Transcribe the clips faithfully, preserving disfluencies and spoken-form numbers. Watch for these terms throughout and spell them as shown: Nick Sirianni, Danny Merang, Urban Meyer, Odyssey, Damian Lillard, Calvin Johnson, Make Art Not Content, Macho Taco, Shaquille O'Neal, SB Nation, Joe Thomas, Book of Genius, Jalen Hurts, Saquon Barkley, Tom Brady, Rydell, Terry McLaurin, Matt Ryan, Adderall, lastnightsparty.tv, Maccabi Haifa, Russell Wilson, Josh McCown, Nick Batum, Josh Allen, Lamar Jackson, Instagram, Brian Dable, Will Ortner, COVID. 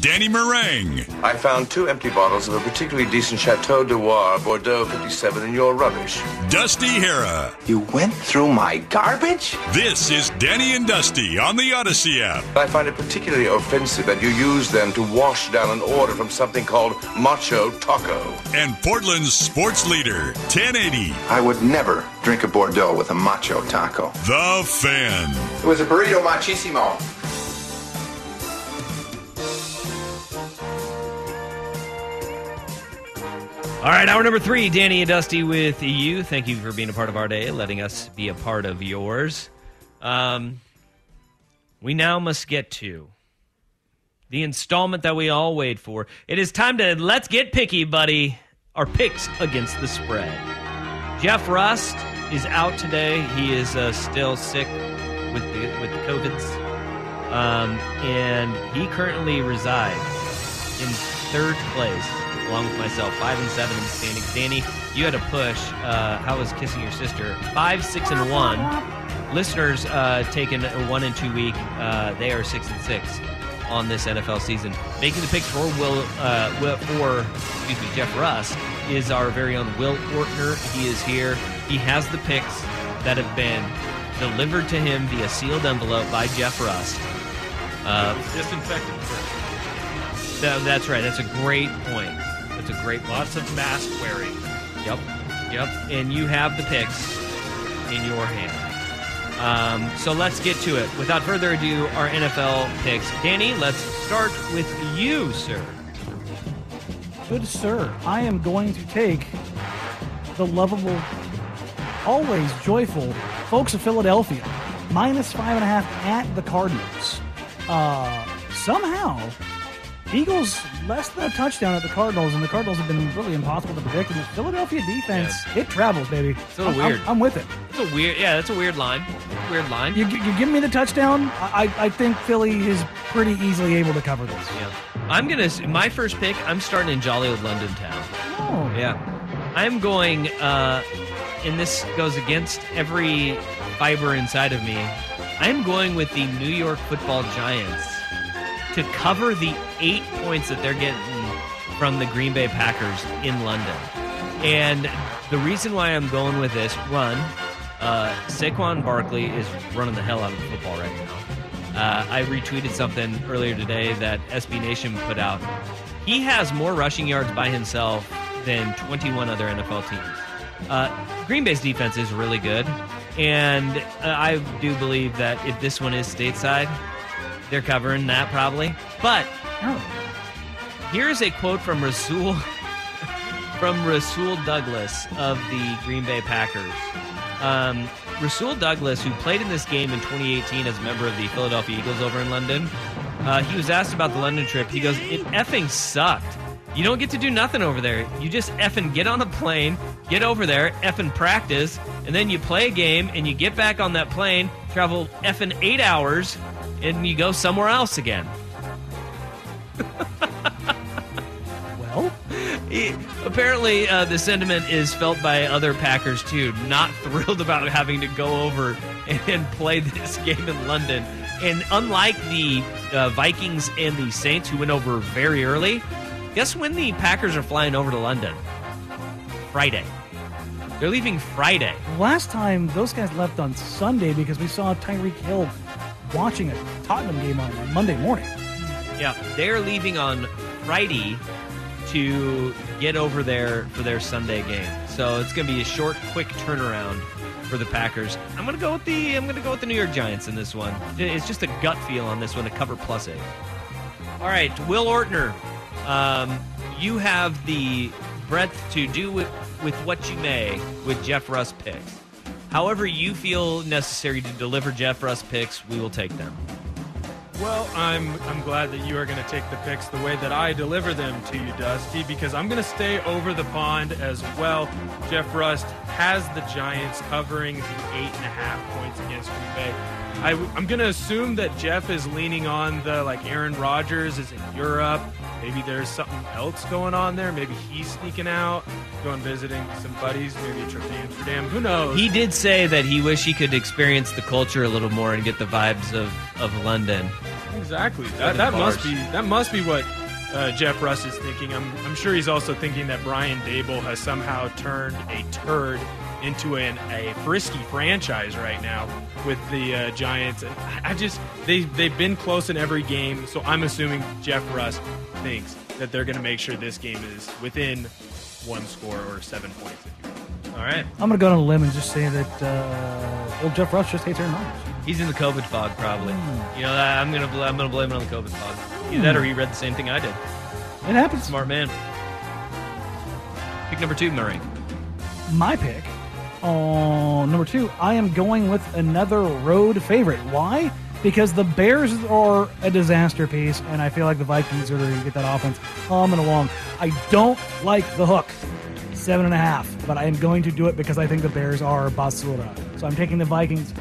Danny Merang. I found two empty bottles of a particularly decent Chateau Noir Bordeaux fifty-seven in your rubbish. Dusty Hera. You went through my garbage? This is Danny and Dusty on the Odyssey app. I find it particularly offensive that you use them to wash down an order from something called Macho Taco. And Portland's sports leader, ten eighty. I would never drink a Bordeaux with a Macho Taco. The Fan. It was a Burrito Machismo. All right, hour number three, Danny and Dusty with you. Thank you for being a part of our day, letting us be a part of yours. Um, we now must get to the installment that we all wait for. It is time to let's get picky, buddy. Our picks against the spread. Jeff Rust is out today. He is uh, still sick with the, with the COVIDs, um, and he currently resides in third place. Along with myself, five and seven in standings. Danny, you had a push. Uh, how was kissing your sister? Five, six, and one. Listeners uh, taking a one and two week. Uh, they are six and six on this N F L season. Making the picks for Will, uh, Will or excuse me, Jeff Rust is our very own Will Ortner. He is here. He has the picks that have been delivered to him via sealed envelope by Jeff Rust. Uh, disinfected first. That, that's right. That's a great point. It's a great lots of mask wearing. Yep, yep. And you have the picks in your hand. Um, so let's get to it. Without further ado, our N F L picks. Danny, let's start with you, sir. Good sir, I am going to take the lovable, always joyful folks of Philadelphia, minus five and a half at the Cardinals. Uh, somehow. Eagles less than a touchdown at the Cardinals, and the Cardinals have been really impossible to predict. And the Philadelphia defense, yeah. It travels, baby. It's a little I'm, weird. I'm, I'm with it. It's a weird, yeah. That's a weird line. Weird line. You, you give me the touchdown. I, I think Philly is pretty easily able to cover this. Yeah. I'm gonna my first pick. I'm starting in jolly old London town. Oh. Yeah. I'm going, uh, and this goes against every fiber inside of me. I'm going with the New York Football Giants to cover the eight points that they're getting from the Green Bay Packers in London. And the reason why I'm going with this, one, uh, Saquon Barkley is running the hell out of football right now. Uh, I retweeted something earlier today that S B Nation put out. He has more rushing yards by himself than twenty-one other N F L teams. Uh, Green Bay's defense is really good, and uh, I do believe that if this one is stateside, they're covering that probably. But here's a quote from Rasul from Rasul Douglas of the Green Bay Packers. Um, Rasul Douglas, who played in this game in twenty eighteen as a member of the Philadelphia Eagles over in London, uh, he was asked about the London trip. He goes, "It effing sucked. You don't get to do nothing over there. You just effing get on a plane, get over there, effing practice, and then you play a game, and you get back on that plane, travel effing eight hours, and you go somewhere else again." Well? He, apparently, uh, the sentiment is felt by other Packers, too. Not thrilled about having to go over and, and play this game in London. And unlike the uh, Vikings and the Saints, who went over very early, guess when the Packers are flying over to London? Friday. They're leaving Friday. Last time, those guys left on Sunday because we saw Tyreek Hill watching a Tottenham game on Monday morning. Yeah, they're leaving on Friday to get over there for their Sunday game. So it's going to be a short, quick turnaround for the Packers. I'm going to go with the I'm going to go with the New York Giants in this one. It's just a gut feel on this one, a cover plus eight. All right, Will Ortner, um, you have the breadth to do with, with what you may with Jeff Rust picks. However you feel necessary to deliver Jeff Rust picks, we will take them. Well, I'm I'm glad that you are going to take the picks the way that I deliver them to you, Dusty, because I'm going to stay over the pond as well. Jeff Rust has the Giants covering the eight and a half points against Green Bay. I, I'm going to assume that Jeff is leaning on the, like, Aaron Rodgers is in Europe. Maybe there's something else going on there. Maybe he's sneaking out, going visiting some buddies, maybe a trip to Amsterdam. Who knows? He did say that he wished he could experience the culture a little more and get the vibes of, of London. Exactly. That that bars. must be that must be what uh, Jeff Rust is thinking. I'm I'm sure he's also thinking that Brian Dable has somehow turned a turd into an a frisky franchise right now with the uh, Giants. And I just they they've been close in every game, so I'm assuming Jeff Rust thinks that they're going to make sure this game is within one score or seven points. All right, I'm going to go on a limb and just say that uh, well, Jeff Rust just hates Aaron Rodgers. He's in the COVID fog, probably. Mm. You know, I'm gonna I'm gonna blame it on the COVID fog. Mm. Either that, or he read the same thing I did. It happens. Smart man. Pick number two, Murray. My pick. Oh, number two. I am going with another road favorite. Why? Because the Bears are a disaster piece, and I feel like the Vikings are going to get that offense humming along. I don't like the hook. Seven and a half, but I am going to do it because I think the Bears are basura. So I'm taking the Vikings,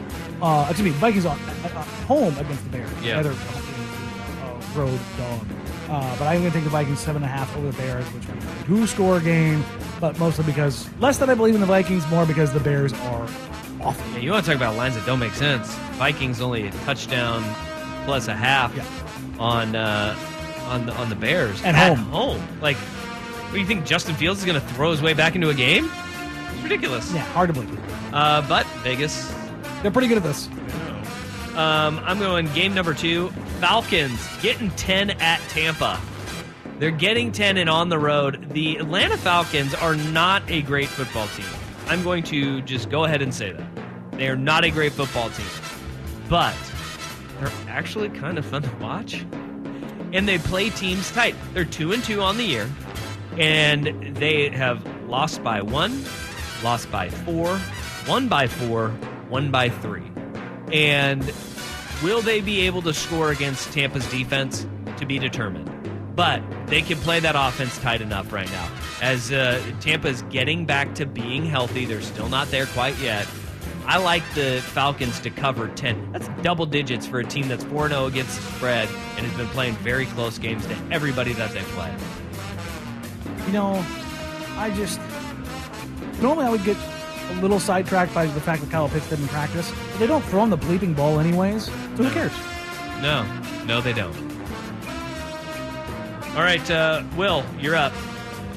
uh, excuse me, Vikings on at, at home against the Bears. Yeah. Either uh, road dog. Uh, but I'm going to take the Vikings seven and a half over the Bears, which would be a two-score game, but mostly because less that I believe in the Vikings, more because the Bears are awful. Yeah, you want to talk about lines that don't make sense. Vikings only a touchdown plus a half yeah. on uh, on the, on the Bears at, at home. home. Like. What, do you think Justin Fields is going to throw his way back into a game? It's ridiculous. Yeah, hard to believe. Uh, but Vegas. They're pretty good at this. Um, I'm going game number two. Falcons getting ten at Tampa. They're getting ten and on the road. The Atlanta Falcons are not a great football team. I'm going to just go ahead and say that. They are not a great football team. But they're actually kind of fun to watch. And they play teams tight. They're two and two on the year. And they have lost by one, lost by four, won by four, won by three. And will they be able to score against Tampa's defense? To be determined. But they can play that offense tight enough right now. As uh, Tampa is getting back to being healthy, they're still not there quite yet. I like the Falcons to cover ten. That's double digits for a team that's four and oh against the spread and has been playing very close games to everybody that they play. You know, I just normally I would get a little sidetracked by the fact that Kyle Pitts didn't practice. But they don't throw him the bleeping ball anyways, so no. Who cares? No, no, they don't. All right, uh, Will, you're up.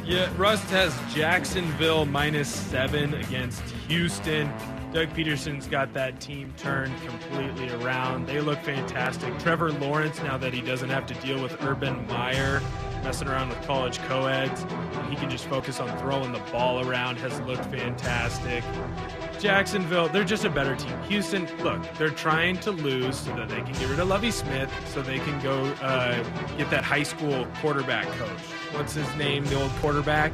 Yeah, Rust has Jacksonville minus seven against Houston. Doug Peterson's got that team turned completely around. They look fantastic. Trevor Lawrence, now that he doesn't have to deal with Urban Meyer messing around with college co-eds, he can just focus on throwing the ball around, has looked fantastic. Jacksonville, they're just a better team. Houston, look, they're trying to lose so that they can get rid of Lovie Smith, so they can go uh, get that high school quarterback coach. What's his name, the old quarterback?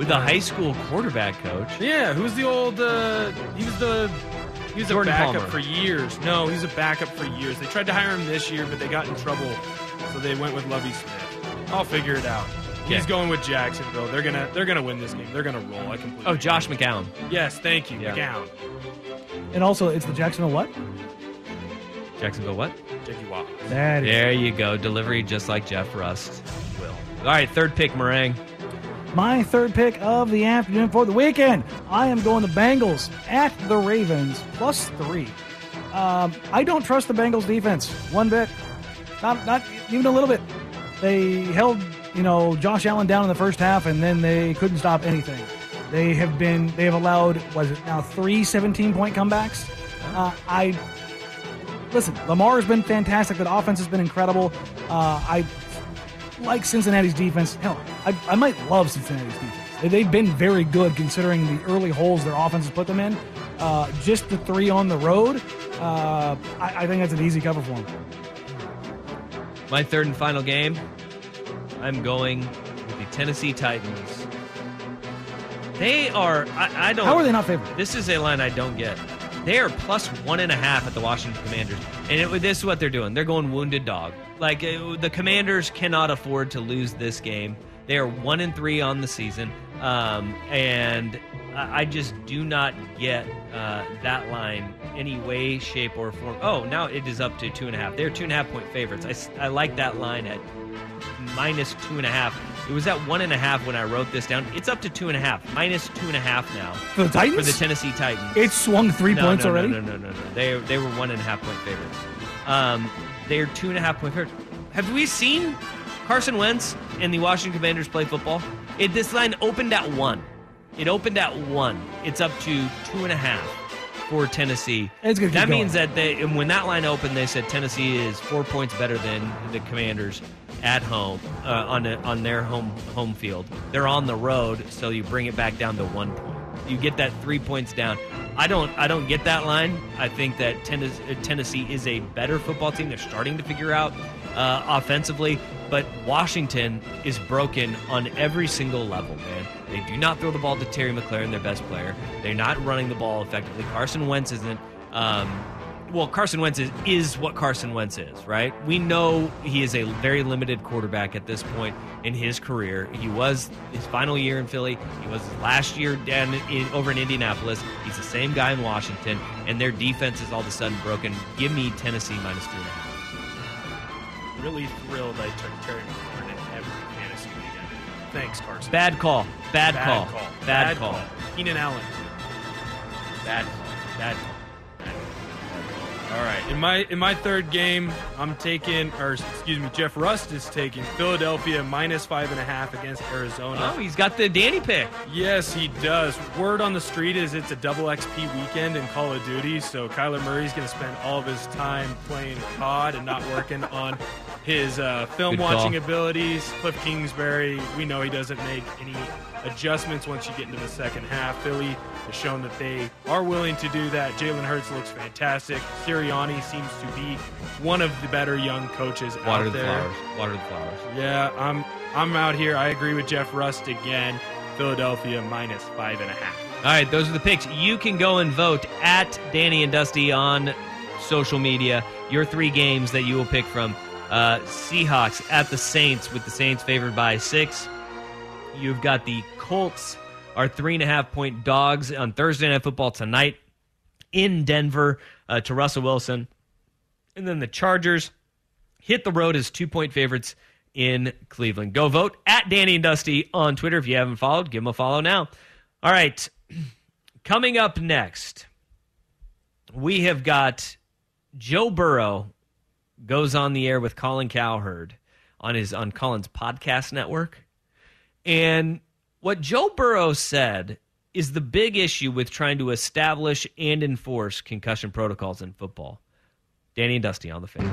With the high school quarterback coach? Yeah, who's the old, uh, he was the... He was Jordan a backup Palmer. for years. No, he's a backup for years. They tried to hire him this year, but they got in trouble, so they went with Lovie Smith. I'll figure it out. Okay. He's going with Jacksonville. They're gonna they're gonna win this game. They're gonna roll. I completely. Oh, Josh McCown. Yes, thank you, yeah. McCown. And also, it's the Jacksonville what? Jacksonville what? Jackie Watt. There is. You go. Delivery just like Jeff Rust will. All right, third pick, Merang. My third pick of the afternoon for the weekend. I am going the Bengals at the Ravens, plus three. Um, I don't trust the Bengals defense one bit, not not even a little bit. They held you know Josh Allen down in the first half, and then they couldn't stop anything. They have been, they have allowed, was it now three seventeen-point comebacks? Uh, I, listen, Lamar has been fantastic. That offense has been incredible. Uh, I like Cincinnati's defense. Hell, I, I might love Cincinnati's defense. They've been very good considering the early holes their offense has put them in. Uh, just the three on the road, uh, I, I think that's an easy cover for them. My third and final game, I'm going with the Tennessee Titans. They are, I, I don't... How are they not favored? This is a line I don't get. They are plus one and a half at the Washington Commanders. And it, this is what they're doing. They're going wounded dog. Like, it, the Commanders cannot afford to lose this game. They are one and three on the season. Um, and I, I just do not get uh, that line any way, shape, or form. Oh, now it is up to two and a half. They're two and a half point favorites. I, I like that line at minus two and a half. It was at one and a half when I wrote this down. It's up to two and a half, minus two and a half now. For the Titans? For the Tennessee Titans. It swung three no, points no, already? No, no, no, no, no. They, they were one and a half point favorites. Um, they're two and a half point favorites. Have we seen Carson Wentz and the Washington Commanders play football? It, this line opened at one. It opened at one. It's up to two and a half for Tennessee. That going. means that they, and when that line opened, they said Tennessee is four points better than the Commanders at home, uh, on a, on their home home field. They're on the road, so you bring it back down to one point. You get that three points down. I don't I don't get that line. I think that Tennessee is a better football team. They're starting to figure out uh, offensively, but Washington is broken on every single level, man. They do not throw the ball to Terry McLaurin, their best player. They're not running the ball effectively. Carson Wentz isn't. Um, Well, Carson Wentz is, is what Carson Wentz is, right? We know he is a very limited quarterback at this point in his career. He was his final year in Philly. He was last year down in, over in Indianapolis. He's the same guy in Washington, and their defense is all of a sudden broken. Give me Tennessee minus two and a half. Really thrilled I took Terry McLaurin in every fantasy league. Thanks, Carson. Bad call. Bad, Bad call. call. Bad, Bad call. call. Keenan Allen. Bad call. Bad call. All right, in my in my third game, I'm taking, or excuse me, Jeff Rust is taking Philadelphia minus five and a half against Arizona. Oh, he's got the Danny pick. Yes, he does. Word on the street is it's a double X P weekend in Call of Duty, so Kyler Murray's going to spend all of his time playing C O D and not working on his uh, film-watching abilities. Cliff Kingsbury, we know he doesn't make any adjustments once you get into the second half. Philly has shown that they are willing to do that. Jalen Hurts looks fantastic. Sirianni seems to be one of the better young coaches out there. Water the flowers. Water the flowers. Yeah, I'm I'm out here. I agree with Jeff Rust again. Philadelphia minus five and a half. All right, those are the picks. You can go and vote at Danny and Dusty on social media. Your three games that you will pick from. Uh, Seahawks at the Saints, with the Saints favored by six. You've got the Colts are three and a half point dogs on Thursday Night Football tonight in Denver uh, to Russell Wilson. And then the Chargers hit the road as two point favorites in Cleveland. Go vote at Danny and Dusty on Twitter. If you haven't followed, give them a follow now. All right. Coming up next, we have got Joe Burrow goes on the air with Colin Cowherd on his on Colin's podcast network. And what Joe Burrow said is the big issue with trying to establish and enforce concussion protocols in football. Danny and Dusty on the Fan.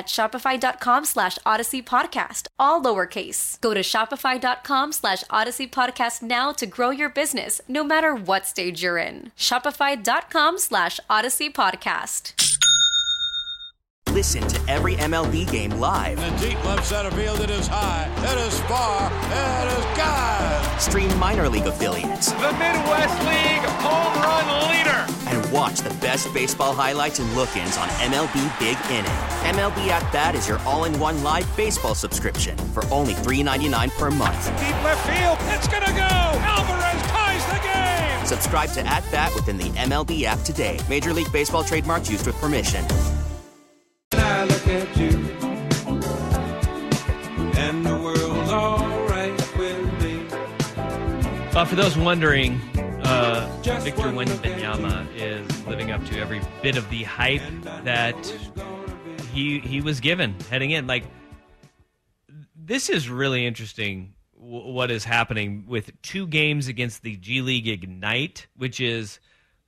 shopify.com slash Odyssey Podcast, all lowercase. Go to shopify.com slash Odyssey Podcast now to grow your business, no matter what stage you're in. Shopify.com slash Odyssey Podcast. Listen to every M L B game live. In the deep left center field, it is high, it is far, it is God. Stream minor league affiliates. The Midwest League home run leader. And watch the best baseball highlights and look-ins on M L B Big Inning. M L B At Bat is your all-in-one live baseball subscription for only three dollars and ninety-nine cents per month. Deep left field, it's gonna go! Alvarez ties the game! Subscribe to At Bat within the M L B app today. Major League Baseball trademarks used with permission. I look at you, and the world's all right with me. Uh, for those wondering, uh, Victor Wembanyama is living up to every bit of the hype that he he was given heading in. Like, this is really interesting w- what is happening with two games against the G League Ignite, which is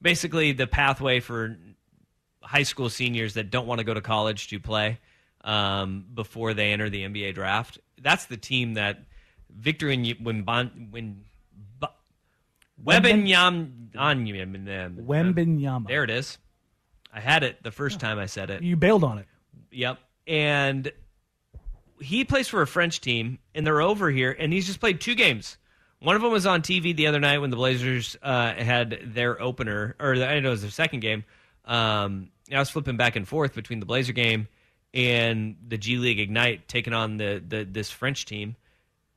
basically the pathway for high school seniors that don't want to go to college to play um, before they enter the N B A draft. That's the team that Victor and Wembanyama when Wembanyama. There it is. I had it the first yeah. time I said it. You bailed on it. Yep. And he plays for a French team, and they're over here, and he's just played two games. One of them was on T V the other night when the Blazers uh, had their opener, or I don't know, it was their second game. Um, I was flipping back and forth between the Blazer game and the G League Ignite taking on the, the this French team,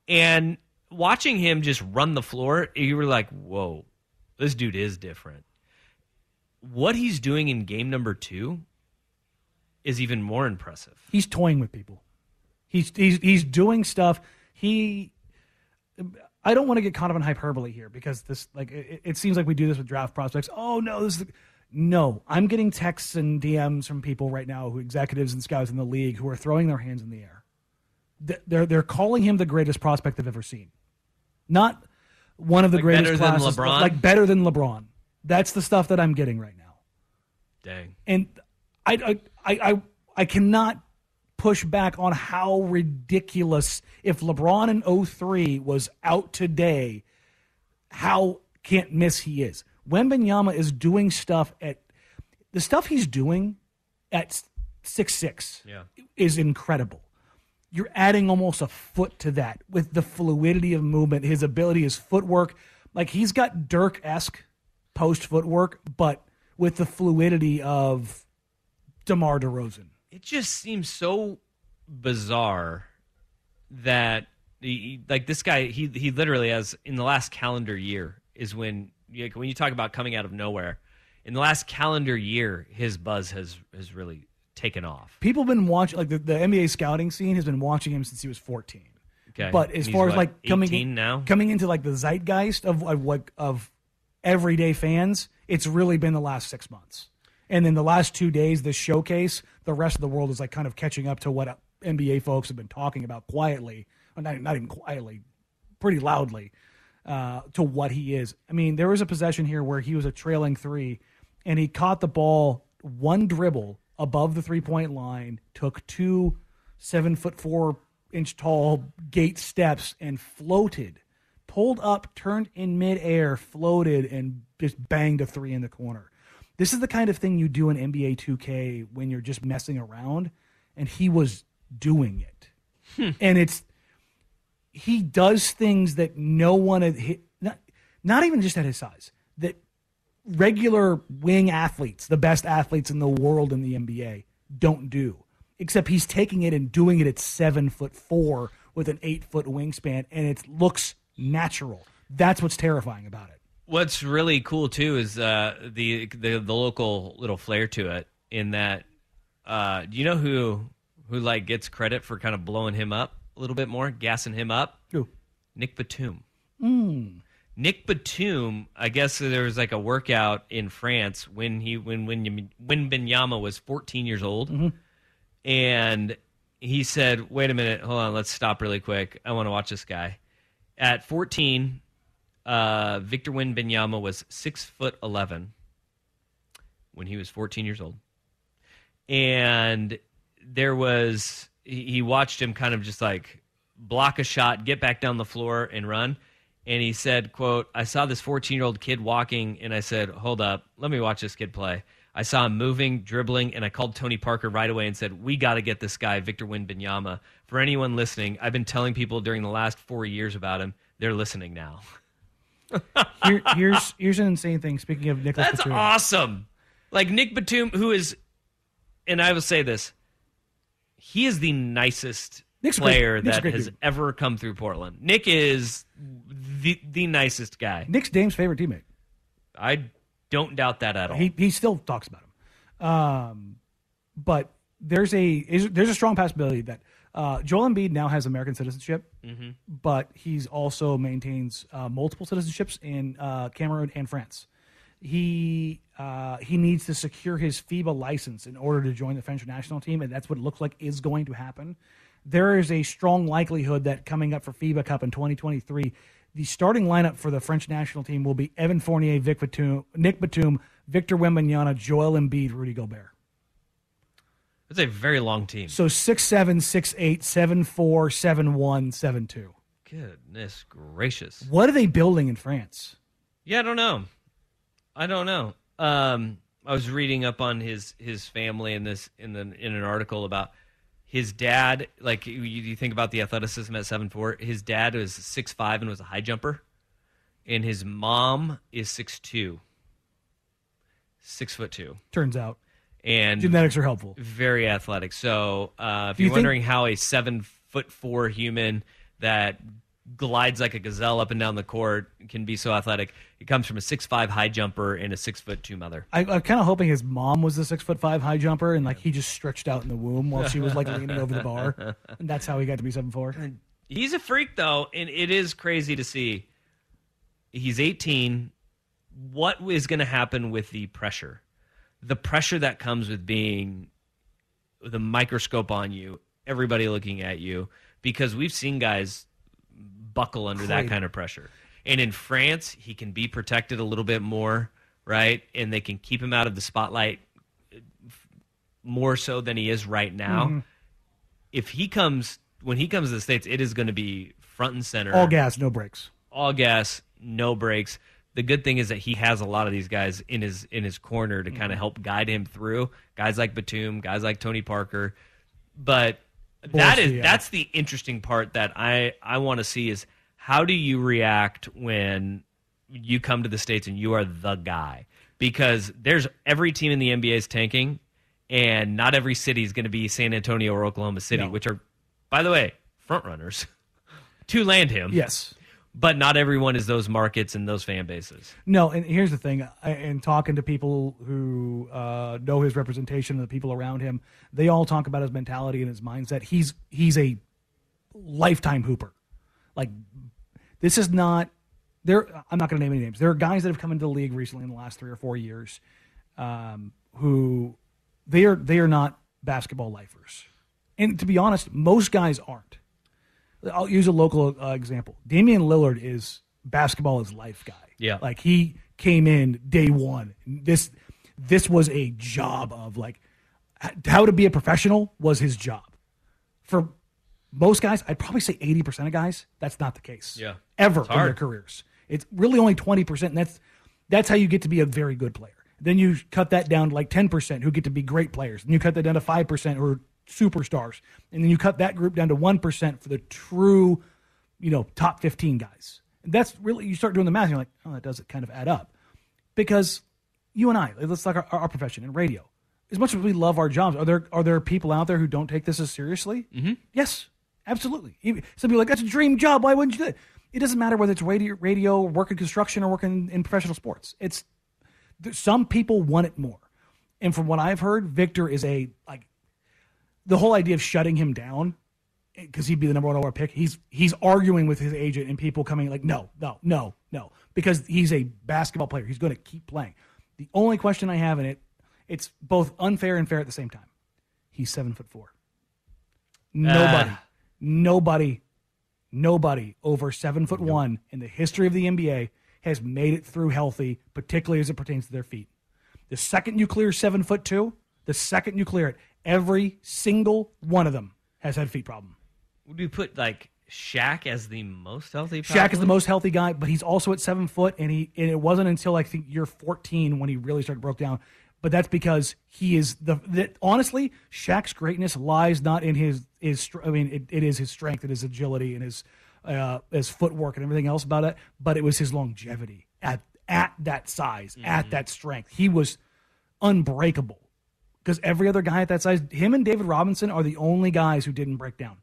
and watching him just run the floor, you were like, whoa, this dude is different. What he's doing in game number two is even more impressive. He's toying with people. He's he's he's doing stuff. He I don't want to get caught up in hyperbole here because this like it, it seems like we do this with draft prospects. Oh no, this is the No, I'm getting texts and D Ms from people right now, who executives and scouts in the league, who are throwing their hands in the air. They're they're calling him the greatest prospect they've ever seen, not one of the like greatest better classes, than LeBron? like better than LeBron. That's the stuff that I'm getting right now. Dang. And I I I I, I cannot push back on how ridiculous. If LeBron in oh three was out today, how can't miss he is. Wembanyama is doing stuff at the stuff he's doing at six six yeah. is incredible. You're adding almost a foot to that with the fluidity of movement, his ability, his footwork. Like he's got Dirk-esque post footwork, but with the fluidity of DeMar DeRozan. It just seems so bizarre that he, like this guy, he he literally has in the last calendar year is when. When you talk about coming out of nowhere, in the last calendar year, his buzz has, has really taken off. People have been watching, like the, the N B A scouting scene has been watching him since he was fourteen. Okay. But as far as like coming in, now? coming into like the zeitgeist of what of, of everyday fans, it's really been the last six months. And then the last two days, this showcase, the rest of the world is like kind of catching up to what N B A folks have been talking about quietly, or not, not even quietly, pretty loudly. Uh, to what he is. I mean, there was a possession here where he was a trailing three, and he caught the ball one dribble above the three-point line, took two seven-foot-four-inch-tall gate steps and floated, pulled up, turned in midair, floated, and just banged a three in the corner. This is the kind of thing you do in N B A two K when you're just messing around, and he was doing it. Hmm. And it's he does things that no one at his, not, not even just at his size, that regular wing athletes, the best athletes in the world in the N B A, don't do. Except he's taking it and doing it at seven foot four with an eight foot wingspan, and it looks natural. That's what's terrifying about it. What's really cool too is uh, the, the the local little flair to it. In that, uh, do you know who who like gets credit for kind of blowing him up a little bit more, gassing him up? Who? Nick Batum. Mm. Nick Batum. I guess there was like a workout in France when he when when when Wembanyama was fourteen years old, mm-hmm. and he said, "Wait a minute, hold on, let's stop really quick. I want to watch this guy." At fourteen. Uh, Victor Wembanyama was six foot eleven when he was fourteen years old, and there was he, he watched him kind of just like block a shot, get back down the floor, and run. And he said, "Quote: I saw this fourteen year old kid walking, and I said, hold up, let me watch this kid play. I saw him moving, dribbling, and I called Tony Parker right away and said, we got to get this guy, Victor Wembanyama. For anyone listening, I've been telling people during the last four years about him. They're listening now." Here, here's here's an insane thing. Speaking of Nick, that's Batum. Awesome. Like Nick Batum, who is, and I will say this, he is the nicest Nick's player great, that has dude. ever come through Portland. Nick is the the nicest guy. Nick's Dame's favorite teammate. I don't doubt that at all. He he still talks about him, um, but there's a there's a strong possibility that. Uh, Joel Embiid now has American citizenship, mm-hmm. but he's also maintains uh, multiple citizenships in uh, Cameroon and France. He uh, he needs to secure his FIBA license in order to join the French national team, and that's what it looks like is going to happen. There is a strong likelihood that coming up for FIBA Cup in twenty twenty-three, the starting lineup for the French national team will be Evan Fournier, Vic Batum, Nick Batum, Victor Wembanyama, Joel Embiid, Rudy Gobert. It's a very long team. So six seven, six eight, seven four, seven one, seven two. Goodness gracious. What are they building in France? Yeah, I don't know. I don't know. Um, I was reading up on his, his family in this in the in an article about his dad. Like you, you think about the athleticism at seven foot four. His dad was six five and was a high jumper, and his mom is six two. six foot two. Turns out. And genetics are helpful. Very athletic. So uh, if you're you wondering think... how a seven foot four human that glides like a gazelle up and down the court can be so athletic, it comes from a six five high jumper and a six foot two mother. I, I'm kind of hoping his mom was the six foot five high jumper, and like he just stretched out in the womb while she was like leaning over the bar, and that's how he got to be seven four. He's a freak though, and it is crazy to see. He's eighteen. What is going to happen with the pressure? The pressure that comes with being the microscope on you, everybody looking at you, because we've seen guys buckle under that kind of pressure. And in France, he can be protected a little bit more, right? And they can keep him out of the spotlight more so than he is right now. Mm-hmm. If he comes, when he comes to the States, it is going to be front and center. All gas, no brakes. All gas, no brakes. The good thing is that he has a lot of these guys in his in his corner to kind of help guide him through. Guys like Batum, guys like Tony Parker. But that is that's the interesting part that I, I want to see is how do you react when you come to the States and you are the guy? Because there's every team in the N B A is tanking, and not every city is going to be San Antonio or Oklahoma City, no. which are, by the way, front runners to land him. Yes. But not everyone is those markets and those fan bases. No, and here's the thing. And talking to people who uh, know his representation and the people around him, they all talk about his mentality and his mindset. He's he's a lifetime hooper. Like, this is not – there. I'm not going to name any names. There are guys that have come into the league recently in the last three or four years um, who they are they are not basketball lifers. And to be honest, most guys aren't. I'll use a local uh, example. Damian Lillard is basketball is life guy. Yeah. Like he came in day one. This this was a job of like how to be a professional was his job. For most guys, I'd probably say eighty percent of guys, that's not the case. Yeah. Ever in their careers. It's really only twenty percent, and that's that's how you get to be a very good player. Then you cut that down to like ten percent who get to be great players. And you cut that down to five percent or superstars. And then you cut that group down to one percent for the true, you know, top fifteen guys. And that's really, you start doing the math and you're like, oh, that does kind of add up. Because you and I, that's like our, our profession in radio. As much as we love our jobs, are there are there people out there who don't take this as seriously? Mm-hmm. Yes, absolutely. Some people are like, that's a dream job. Why wouldn't you do it? It doesn't matter whether it's radio, radio work in construction, or working in professional sports. It's some people want it more. And from what I've heard, Victor is a, like, the whole idea of shutting him down, because he'd be the number one overall pick, he's he's arguing with his agent and people coming like, no, no, no, no, because he's a basketball player. He's going to keep playing. The only question I have in it, it's both unfair and fair at the same time. He's seven foot four. Nobody, uh. nobody, nobody over seven foot one in the history of the N B A has made it through healthy, particularly as it pertains to their feet. The second you clear seven foot two, the second you clear it, every single one of them has had feet problem. Would you put like Shaq as the most healthy? Probably? Shaq is the most healthy guy, but he's also at seven foot, and he and it wasn't until I think year fourteen when he really started to break down. But that's because he is the, the honestly, Shaq's greatness lies not in his his. I mean, it, it is his strength and his agility and his uh, his footwork and everything else about it. But it was his longevity at at that size, mm-hmm. at that strength. He was unbreakable because every other guy at that size, him and David Robinson are the only guys who didn't break down.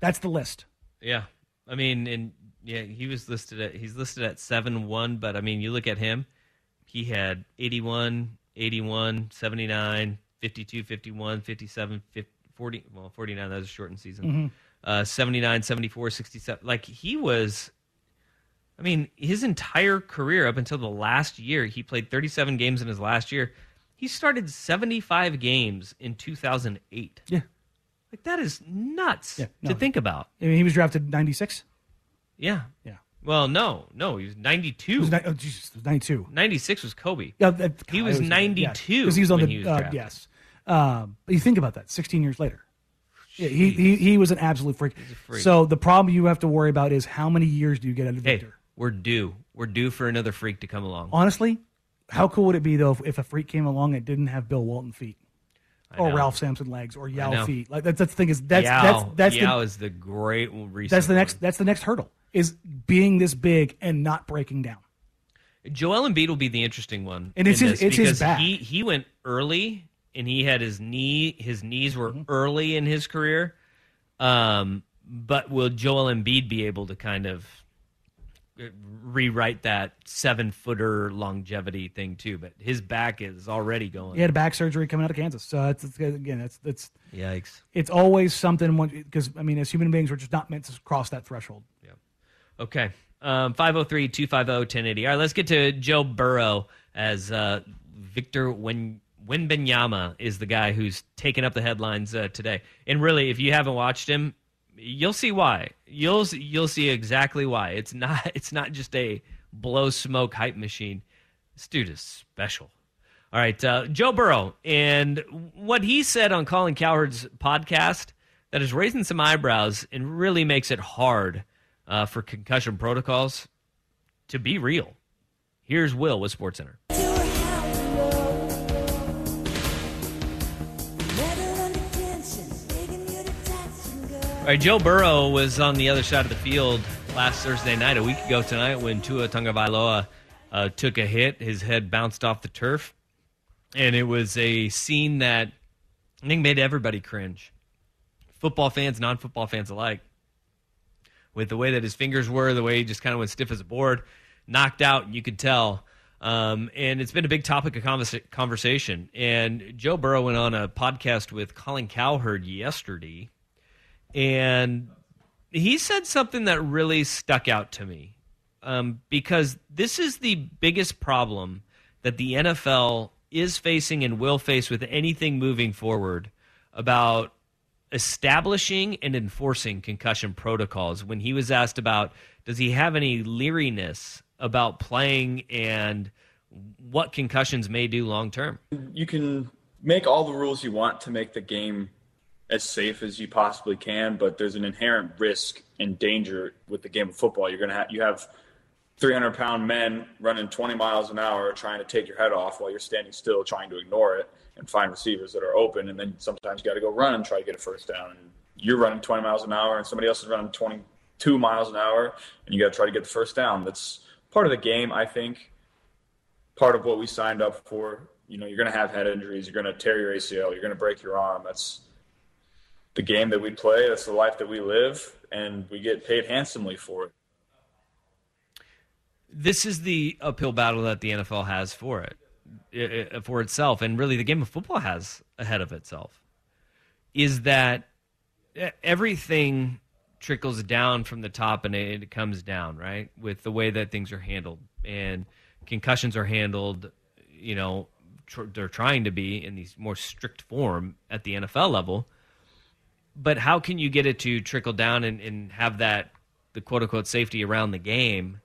That's the list. Yeah, I mean, and yeah, he was listed at he's listed at seven one, but I mean, you look at him, he had eighty-one. eighty-one, seventy-nine, fifty-two, fifty-one, fifty-seven, fifty, forty, well, forty-nine, that was a shortened season. Mm-hmm. Uh, seventy-nine, seventy-four, sixty-seven. Like, he was, I mean, his entire career up until the last year, he played thirty-seven games in his last year. He started seventy-five games in two thousand eight. Yeah. Like, that is nuts yeah, no, to think about. I mean, he was drafted ninety-six? Yeah. Yeah. Well, no, no, he was ninety-two. He was ni- oh, Jesus, ninety-two. ninety-six was Kobe. Yeah, that, God, he was, was ninety-two because yeah, he was on the he was uh, yes. Um, but you think about that, sixteen years later. Yeah, he, he he was an absolute freak. He's a freak. So the problem you have to worry about is how many years do you get out of Victor? Hey, we're due. We're due for another freak to come along. Honestly, how cool would it be though if, if a freak came along that didn't have Bill Walton feet? Or Ralph Sampson legs, or Yao feet. Like that's, that's the thing is that's Yao, that's, that's Yao the, is the great recent. That's the next. One. That's the next hurdle is being this big and not breaking down. Joel Embiid will be the interesting one, and it's in his it's his back. He he went early, and he had his knee. His knees were mm-hmm. early in his career. Um, but will Joel Embiid be able to kind of rewrite that seven-footer longevity thing too, but his back is already going. He had back surgery coming out of Kansas, so it's, it's, again, that's that's yikes. It's always something because I mean, as human beings, we're just not meant to cross that threshold. Yeah. Okay. Um, five oh three, two five oh, ten eighty. All right, let's get to Joe Burrow as uh, Victor Wen- Wembanyama is the guy who's taken up the headlines uh, today. And really, if you haven't watched him, you'll see why. You'll you'll see exactly why. It's not it's not just a blow smoke hype machine. This dude is special. All right, uh, Joe Burrow and what he said on Colin Cowherd's podcast that is raising some eyebrows and really makes it hard uh, for concussion protocols to be real. Here's Will with SportsCenter. All right, Joe Burrow was on the other side of the field last Thursday night, a week ago tonight, when Tua Tagovailoa uh, took a hit. His head bounced off the turf, and it was a scene that I think made everybody cringe. Football fans, non-football fans alike. With the way that his fingers were, the way he just kind of went stiff as a board, knocked out, you could tell. Um, and it's been a big topic of conversa- conversation. And Joe Burrow went on a podcast with Colin Cowherd yesterday, and he said something that really stuck out to me um, because this is the biggest problem that the N F L is facing and will face with anything moving forward about establishing and enforcing concussion protocols. When he was asked about does he have any leeriness about playing and what concussions may do long term. You can make all the rules you want to make the game as safe as you possibly can, but there's an inherent risk and danger with the game of football. You're going to have, you have three hundred pound men running twenty miles an hour trying to take your head off while you're standing still trying to ignore it and find receivers that are open. And then sometimes you got to go run and try to get a first down. And you're running twenty miles an hour and somebody else is running twenty-two miles an hour and you got to try to get the first down. That's part of the game, I think, part of what we signed up for. You know, you're going to have head injuries. You're going to tear your A C L. You're going to break your arm. That's the game that we play. That's the life that we live, and we get paid handsomely for it. This is the uphill battle that the N F L has for it, for itself, and really the game of football has ahead of itself, is that everything trickles down from the top and it comes down, right, with the way that things are handled. And concussions are handled, you know, tr- they're trying to be in these more strict form at the N F L level. But how can you get it to trickle down and, and have that, the quote-unquote safety around the game,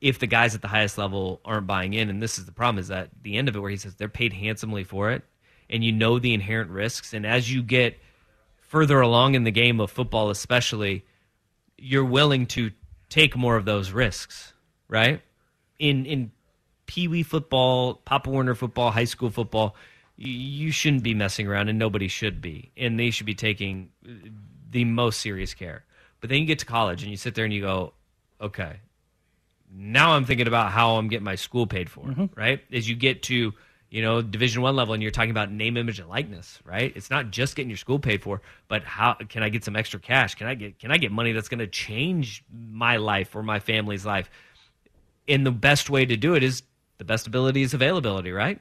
if the guys at the highest level aren't buying in? And this is the problem, is that the end of it where he says they're paid handsomely for it, and you know the inherent risks. And as you get further along in the game of football especially, you're willing to take more of those risks, right? In in peewee football, Pop Warner football, high school football, you shouldn't be messing around, and nobody should be. And they should be taking the most serious care. But then you get to college, and you sit there and you go, okay, now I'm thinking about how I'm getting my school paid for, mm-hmm. right? As you get to, you know, Division I level, and you're talking about name, image, and likeness, right? It's not just getting your school paid for, but how can I get some extra cash? Can I get can I get money that's going to change my life or my family's life? And the best way to do it is the best ability is availability, right?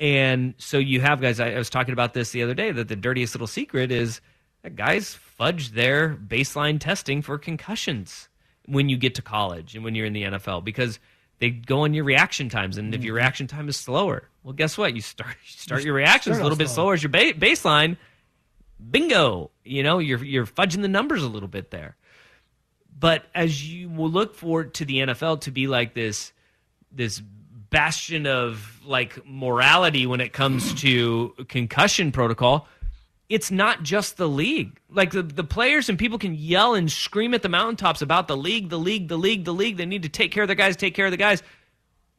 And so you have guys, I, I was talking about this the other day, that the dirtiest little secret is that guys fudge their baseline testing for concussions when you get to college and when you're in the N F L, because they go on your reaction times. And if your reaction time is slower, well, guess what? You start you start your reactions a little bit slower as your ba- baseline. Bingo. You know, you're you're fudging the numbers a little bit there. But as you will look forward to the N F L to be like this this bastion of like morality when it comes to concussion protocol, it's not just the league. Like the, the players and people can yell and scream at the mountaintops about the league, the league, the league, the league. They need to take care of their guys, take care of the guys.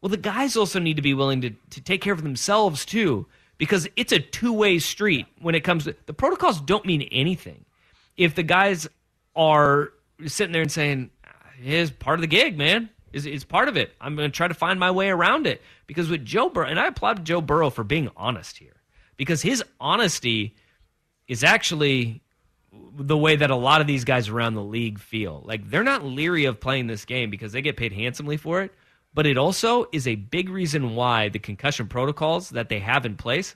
Well, the guys also need to be willing to, to take care of themselves too, because it's a two-way street when it comes to the protocols. Don't mean anything if the guys are sitting there and saying, it's part of the gig, man. It's, it's part of it. I'm going to try to find my way around it. Because with Joe Burrow, and I applaud Joe Burrow for being honest here, because his honesty is actually the way that a lot of these guys around the league feel. Like, they're not leery of playing this game because they get paid handsomely for it, but it also is a big reason why the concussion protocols that they have in place,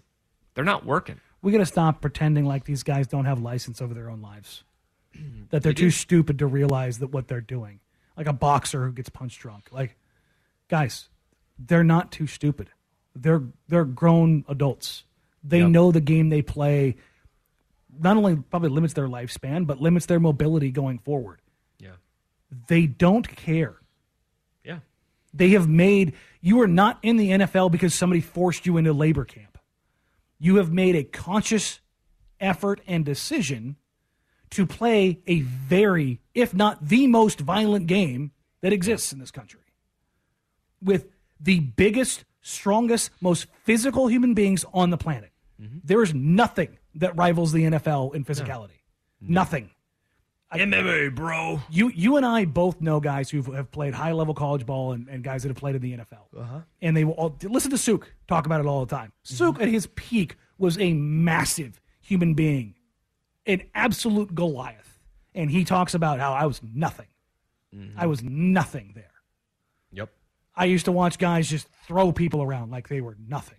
they're not working. We got to stop pretending like these guys don't have license over their own lives, that they're they too stupid to realize that what they're doing. Like a boxer who gets punch drunk. Like, guys, they're not too stupid. They're they're grown adults. They yep. know the game they play not only probably limits their lifespan, but limits their mobility going forward. Yeah. They don't care. Yeah. They have made, you are not in the N F L because somebody forced you into labor camp. You have made a conscious effort and decision to play a very, if not the most violent game that exists in this country, with the biggest, strongest, most physical human beings on the planet. Mm-hmm. There is nothing that rivals the N F L in physicality. No. Nothing. M M A, bro. You you and I both know guys who have played high-level college ball and, and guys that have played in the N F L. Uh-huh. And they will all, listen to Souk talk about it all the time. Mm-hmm. Souk at his peak was a massive human being, an absolute Goliath. And he talks about how I was nothing. Mm-hmm. I was nothing there. Yep. I used to watch guys just throw people around like they were nothing.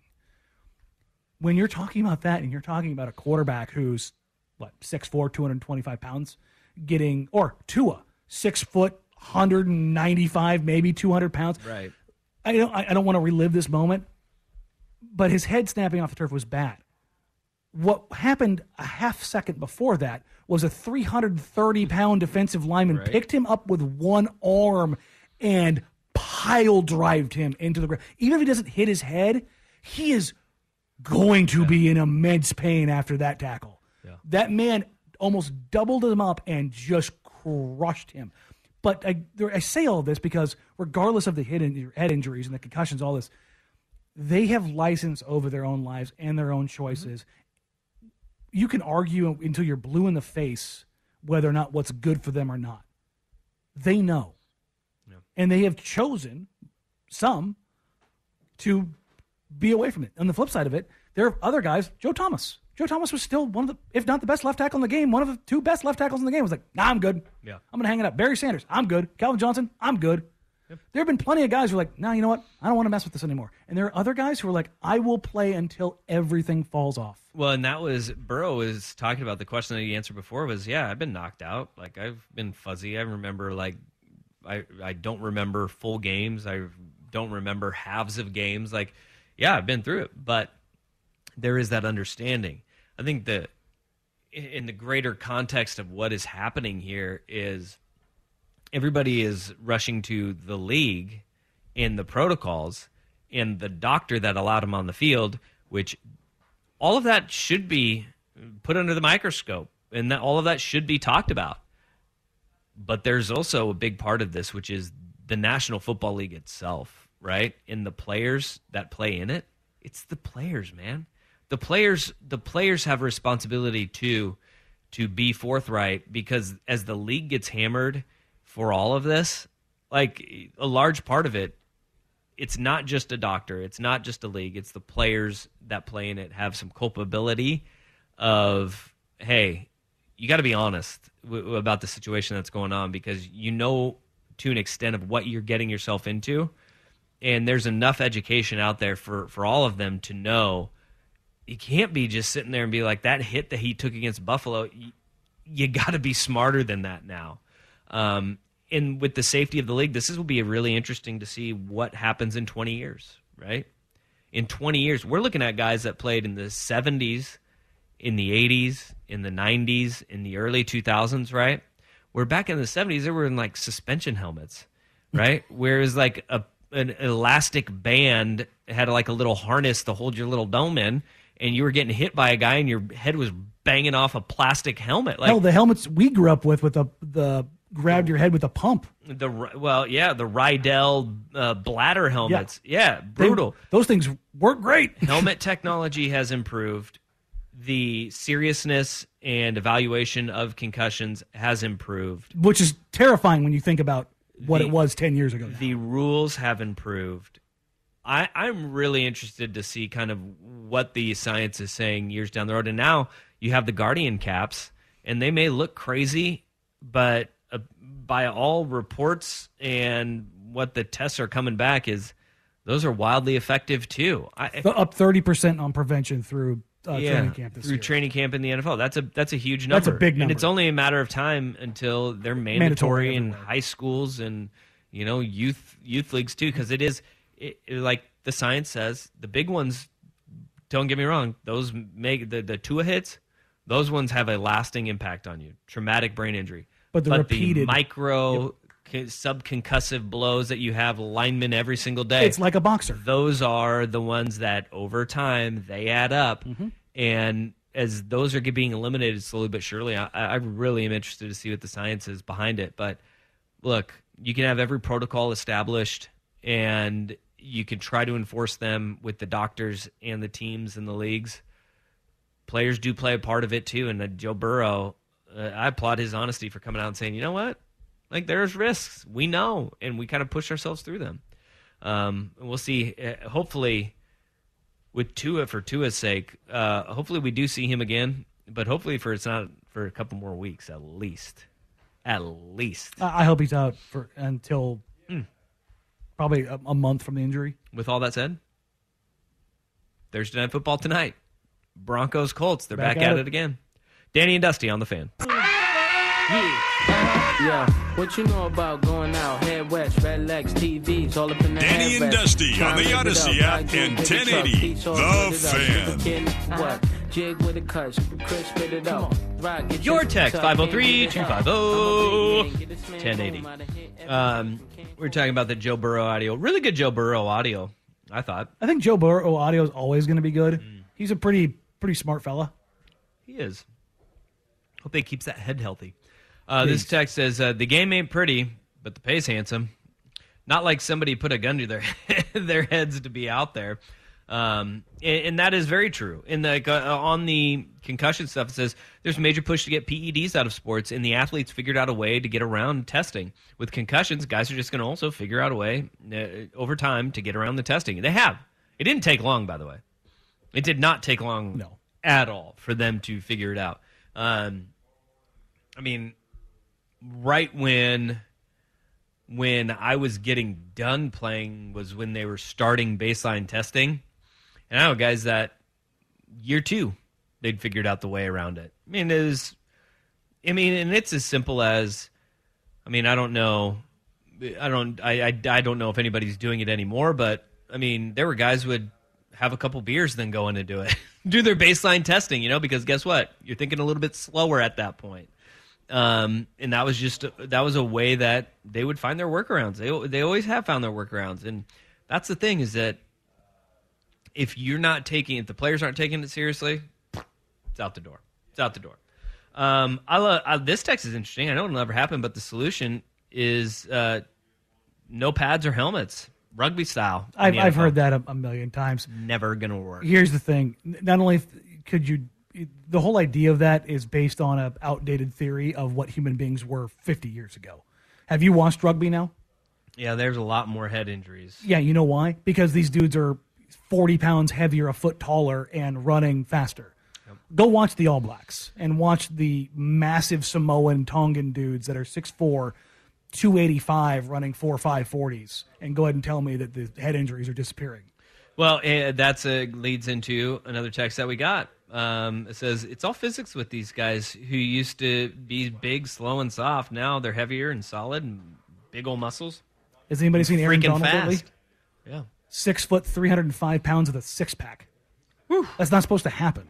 When you're talking about that and you're talking about a quarterback who's, what, six foot four, two hundred twenty-five pounds, getting, or Tua, six foot, one hundred ninety-five, maybe two hundred pounds. Right. I don't, I don't want to relive this moment, but his head snapping off the turf was bad. What happened a half second before that was a three hundred thirty pound defensive lineman right. picked him up with one arm and pile-drived him into the ground. Even if he doesn't hit his head, he is going to be in immense pain after that tackle. Yeah. That man almost doubled him up and just crushed him. But I, I say all this because regardless of the head injuries and the concussions, all this, they have license over their own lives and their own choices. Mm-hmm. You can argue until you're blue in the face whether or not what's good for them or not. They know. Yeah. And they have chosen, some, to be away from it. On the flip side of it, there are other guys, Joe Thomas. Joe Thomas was still one of the, if not the best left tackle in the game, one of the two best left tackles in the game. It was like, nah, I'm good. Yeah. I'm going to hang it up. Barry Sanders, I'm good. Calvin Johnson, I'm good. Yep. There have been plenty of guys who are like, nah, you know what? I don't want to mess with this anymore. And there are other guys who are like, I will play until everything falls off. Well, and that was, Burrow was talking about the question that he answered before was, yeah, I've been knocked out. Like, I've been fuzzy. I remember, like, I, I don't remember full games. I don't remember halves of games. Like, yeah, I've been through it. But there is that understanding. I think that in the greater context of what is happening here is, everybody is rushing to the league and the protocols and the doctor that allowed him on the field, which all of that should be put under the microscope, and that all of that should be talked about. But there's also a big part of this, which is the National Football League itself, right? And the players that play in it. It's the players, man. The players, the players have responsibility to, to be forthright, because as the league gets hammered for all of this, like a large part of it, it's not just a doctor, it's not just a league, it's the players that play in it have some culpability of, hey, you got to be honest w- about the situation that's going on, because you know to an extent of what you're getting yourself into, and there's enough education out there for, for all of them to know you can't be just sitting there and be like, that hit that he took against Buffalo, you, you got to be smarter than that now. Um, and with the safety of the league, this is, will be really interesting to see what happens in twenty years, right? In twenty years, we're looking at guys that played in the seventies, in the eighties, in the nineties, in the early two thousands, right? Where back in the seventies, they were in like suspension helmets, right? Whereas like a, an elastic band had like a little harness to hold your little dome in, and you were getting hit by a guy and your head was banging off a plastic helmet. Like, hell, the helmets we grew up with with the... the... grabbed your head with a pump. The well, yeah, the Rydell uh, bladder helmets. Yeah, yeah, brutal. They, those things work great. Helmet technology has improved. The seriousness and evaluation of concussions has improved. Which is terrifying when you think about what the, it was ten years ago. Now. The rules have improved. I, I'm really interested to see kind of what the science is saying years down the road. And now you have the Guardian caps, and they may look crazy, but by all reports and what the tests are coming back is, those are wildly effective too. I, Up thirty percent on prevention through uh, yeah, training camp this through year. Training camp in the N F L. That's a that's a huge number. That's a big number. And it's only a matter of time until they're mandatory, mandatory in high schools and, you know, youth youth leagues too, because it is it, it, like the science says, the big ones. Don't get me wrong; those make the the Tua hits. Those ones have a lasting impact on you. Traumatic brain injury. But the, but repeated, the micro yep. subconcussive blows that you have linemen every single day. It's like a boxer. Those are the ones that over time they add up. Mm-hmm. And as those are being eliminated slowly but surely, I, I really am interested to see what the science is behind it. But look, you can have every protocol established and you can try to enforce them with the doctors and the teams and the leagues. Players do play a part of it too. And Joe Burrow... Uh, I applaud his honesty for coming out and saying, you know what? Like, there's risks. We know, and we kind of push ourselves through them. Um, and we'll see. Uh, hopefully, with Tua, for Tua's sake, uh, hopefully we do see him again, but hopefully for it's not for a couple more weeks at least. At least. I hope he's out for until mm. probably a, a month from the injury. With all that said, Thursday Night Football tonight. Broncos, Colts, they're back, back at, at it, it again. Danny and Dusty on the Fan. Yeah, what you know about going out, head west, red legs, T Vs, all up in the Danny and Dusty on the Odyssey app and ten eighty, the Fan. Jig with a cuss, crisp it up. Your text, five oh three, two five oh, ten eighty. Um, we were talking about the Joe Burrow audio. Really good Joe Burrow audio, I thought. I think Joe Burrow audio is always going to be good. Mm. He's a pretty, pretty smart fella. He is. Hope they keeps that head healthy. Uh, this text says, uh, the game ain't pretty, but the pay's handsome. Not like somebody put a gun to their their heads to be out there. Um, and, and that is very true. In the uh, on the concussion stuff, it says there's a major push to get P E Ds out of sports, and the athletes figured out a way to get around testing. With concussions, guys are just going to also figure out a way uh, over time to get around the testing. They have. It didn't take long, by the way. It did not take long no. at all for them to figure it out. Um, I mean, right when... when I was getting done playing was when they were starting baseline testing. And I know guys that year two, they'd figured out the way around it. I mean, it was, I mean, and it's as simple as, I mean, I don't know. I don't, I, I, I don't know if anybody's doing it anymore, but I mean, there were guys who would have a couple beers, then go in and do it, do their baseline testing, you know, because guess what? You're thinking a little bit slower at that point. Um, and that was just that was a way that they would find their workarounds. They they always have found their workarounds, and that's the thing is that if you're not taking, if the players aren't taking it seriously, it's out the door. It's out the door. Um, I love I, this text is interesting. I know it'll never happen, but the solution is uh, no pads or helmets, rugby style. I've I've heard that a, a million times. Never gonna work. Here's the thing: not only could you. The whole idea of that is based on an outdated theory of what human beings were fifty years ago. Have you watched rugby now? Yeah, there's a lot more head injuries. Yeah, you know why? Because these dudes are forty pounds heavier, a foot taller, and running faster. Yep. Go watch the All Blacks and watch the massive Samoan, Tongan dudes that are six four, two eighty-five, running four five forties, and go ahead and tell me that the head injuries are disappearing. Well, that's a, leads into another text that we got. Um, it says, it's all physics with these guys who used to be big, slow, and soft. Now they're heavier and solid and big old muscles. Has anybody seen Aaron Donald lately? Yeah. Six foot, three hundred five pounds with a six-pack. Woo. That's not supposed to happen.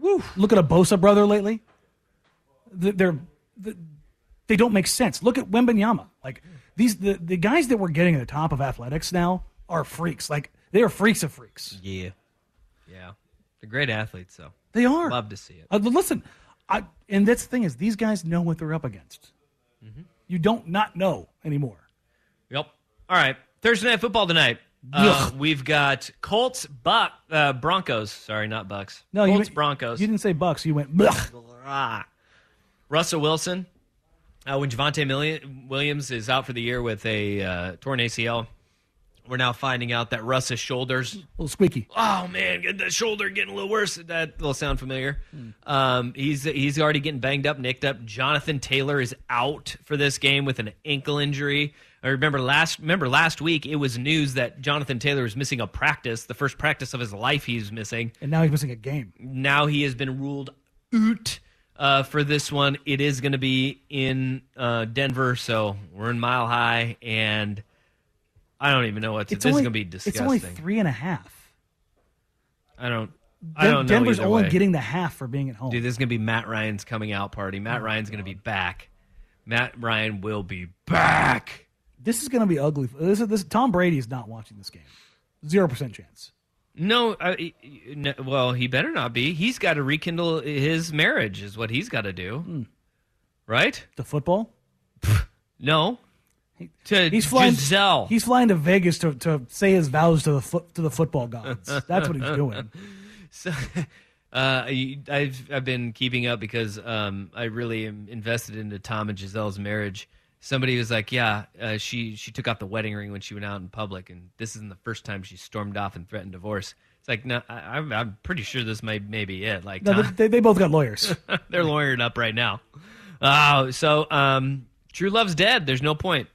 Woo. Look at a Bosa brother lately. They're, they don't make sense. Look at Wembanyama. Like, these, the, the guys that we're getting at the top of athletics now are freaks. Like, they are freaks of freaks. Yeah. Yeah. They're great athletes, though. They are. Love to see it. Uh, listen, I, and that's the thing is these guys know what they're up against. Mm-hmm. You don't not know anymore. Yep. All right. Thursday Night Football tonight. Uh, we've got Colts, Buck, uh, Broncos. Sorry, not Bucks. No, Colts, you, Broncos. You didn't say Bucks. You went, blech. Russell Wilson. Uh, when Javonte Williams is out for the year with a uh, torn A C L. We're now finding out that Russ's shoulders... A little squeaky. Oh, man, the shoulder getting a little worse. That will sound familiar. Hmm. Um, he's he's already getting banged up, nicked up. Jonathan Taylor is out for this game with an ankle injury. I remember last remember last week it was news that Jonathan Taylor was missing a practice, the first practice of his life he's missing. And now he's missing a game. Now he has been ruled out uh, for this one. It is going to be in uh, Denver, so we're in Mile High, and... I don't even know what to do. This only, is going to be disgusting. It's only three and a half. I don't, I don't know. Denver's only way. Getting the half for being at home. Dude, this is going to be Matt Ryan's coming out party. Matt oh, Ryan's going to be back. Matt Ryan will be back. This is going to be ugly. This, this, Tom Brady is not watching this game. Zero percent chance. No, uh, no, well, he better not be. He's got to rekindle his marriage is what he's got to do. Mm. Right? The football? No. He, to he's flying, Giselle. He's flying to Vegas to, to say his vows to the fo- to the football gods. That's what he's doing. So, uh, I've I've been keeping up because um, I really am invested into Tom and Giselle's marriage. Somebody was like, "Yeah, uh, she she took off the wedding ring when she went out in public, and this isn't the first time she stormed off and threatened divorce." It's like, no, I, I'm I'm pretty sure this may may be it. Like, no, they they both got lawyers. They're lawyering up right now. Oh, so um, true love's dead. There's no point.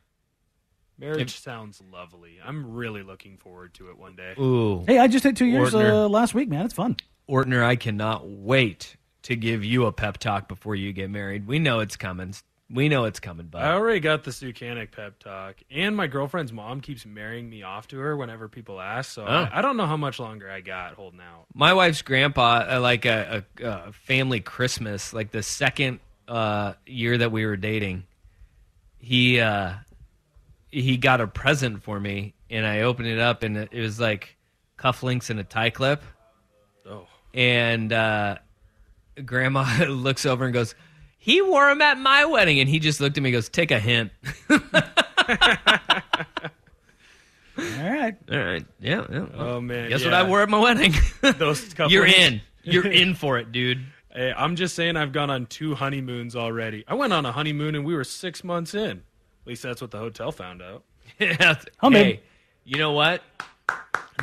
Marriage sounds lovely. I'm really looking forward to it one day. Ooh. Hey, I just had two years uh, last week, man. It's fun. Ortner, I cannot wait to give you a pep talk before you get married. We know it's coming. We know it's coming, bud. I already got the Stucanic pep talk, and my girlfriend's mom keeps marrying me off to her whenever people ask, so oh. I, I don't know how much longer I got holding out. My wife's grandpa, uh, like a, a, a family Christmas, like the second uh, year that we were dating, he... Uh, He got a present for me, and I opened it up, and it was like cufflinks and a tie clip. Oh! And uh, Grandma looks over and goes, He wore them at my wedding, and he just looked at me and goes, take a hint. All right. All right. Yeah. yeah. Well, oh, man. Guess yeah. what I wore at my wedding? Those couples. You're in. You're in for it, dude. Hey, I'm just saying I've gone on two honeymoons already. I went on a honeymoon, and we were six months in. At least that's what the hotel found out. yeah. I'm hey, in. You know what?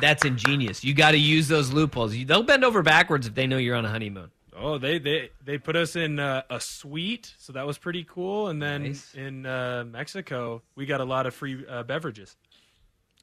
That's ingenious. You got to use those loopholes. They'll bend over backwards if they know you're on a honeymoon. Oh, they they, they put us in uh, a suite, so that was pretty cool. And then nice. in uh, Mexico, we got a lot of free uh, beverages.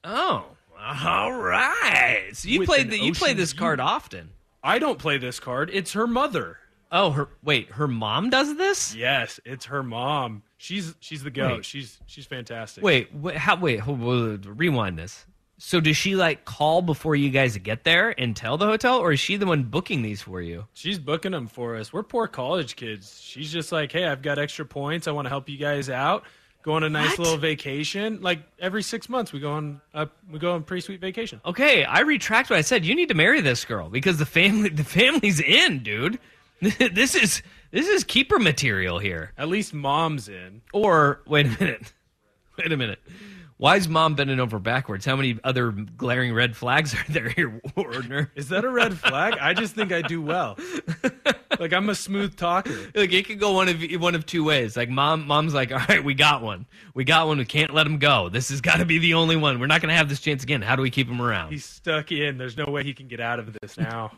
Oh, all right. So you With played the, you play this view. card often. I don't play this card. It's her mother. Oh, her wait, her mom does this? Yes, it's her mom. She's she's the goat. Wait. She's she's fantastic. Wait, wait, how, wait, hold, rewind this. So does she, like, call before you guys get there and tell the hotel, or is she the one booking these for you? She's booking them for us. We're poor college kids. She's just like, hey, I've got extra points. I want to help you guys out. Go on a nice what? little vacation. Like, every six months we go on a, we go on a pretty sweet vacation. Okay, I retract what I said. You need to marry this girl because the family the family's in, dude. This is this is keeper material here. At least mom's in. Or, wait a minute. Wait a minute. Why is mom bending over backwards? How many other glaring red flags are there here, Ortner? Is that a red flag? I just think I do well. Like, I'm a smooth talker. Like, it could go one of one of two ways. Like, mom, mom's like, all right, we got one. We got one. We can't let him go. This has got to be the only one. We're not going to have this chance again. How do we keep him around? He's stuck in. There's no way he can get out of this now.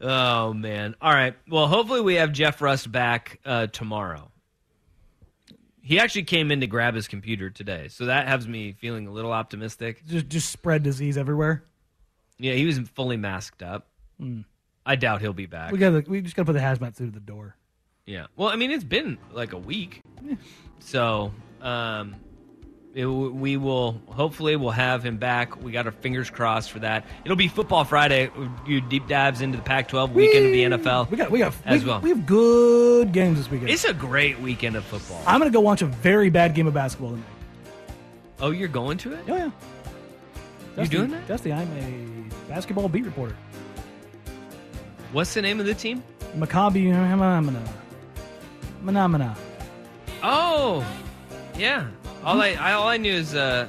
Oh, man. All right. Well, hopefully we have Jeff Rust back uh, tomorrow. He actually came in to grab his computer today, so that has me feeling a little optimistic. Just, just spread disease everywhere. Yeah, he was fully masked up. Mm. I doubt he'll be back. We got, we just got to put the hazmat suit at the door. Yeah. Well, I mean, it's been like a week, yeah. so um, it, we will hopefully we'll have him back. We got our fingers crossed for that. It'll be Football Friday. You deep dives into the Pac twelve weekend Whee! of the N F L. We got, we got as we, well. We have good. games this weekend. It's a great weekend of football. I'm going to go watch a very bad game of basketball tonight. Oh, you're going to it? Oh, yeah. Dusty, you're doing that? Dusty, I'm a basketball beat reporter. What's the name of the team? Maccabi Manamana. Manamana. Oh, yeah. All hmm. I all I knew is uh,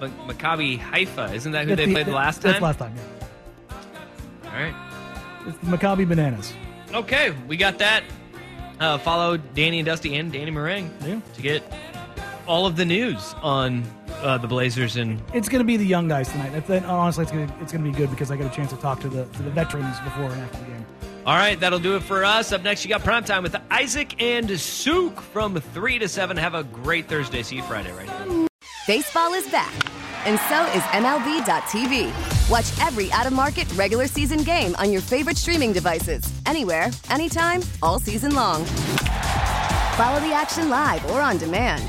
Maccabi Haifa. Isn't that who that's they the, played the last time? That's last time, yeah. All right. It's the Maccabi Bananas. Okay, we got that. Uh, follow Danny and Dusty and Danny Merang yeah. to get all of the news on uh, the Blazers. And it's going to be the young guys tonight. That's, that, honestly, it's going to it's going to be good because I got a chance to talk to the to the veterans before and after the game. All right, that'll do it for us. Up next, you got Primetime with Isaac and Souk from three to seven. Have a great Thursday. See you Friday right here. Baseball is back, and so is M L B dot T V. Watch every out-of-market, regular-season game on your favorite streaming devices. Anywhere, anytime, all season long. Follow the action live or on demand.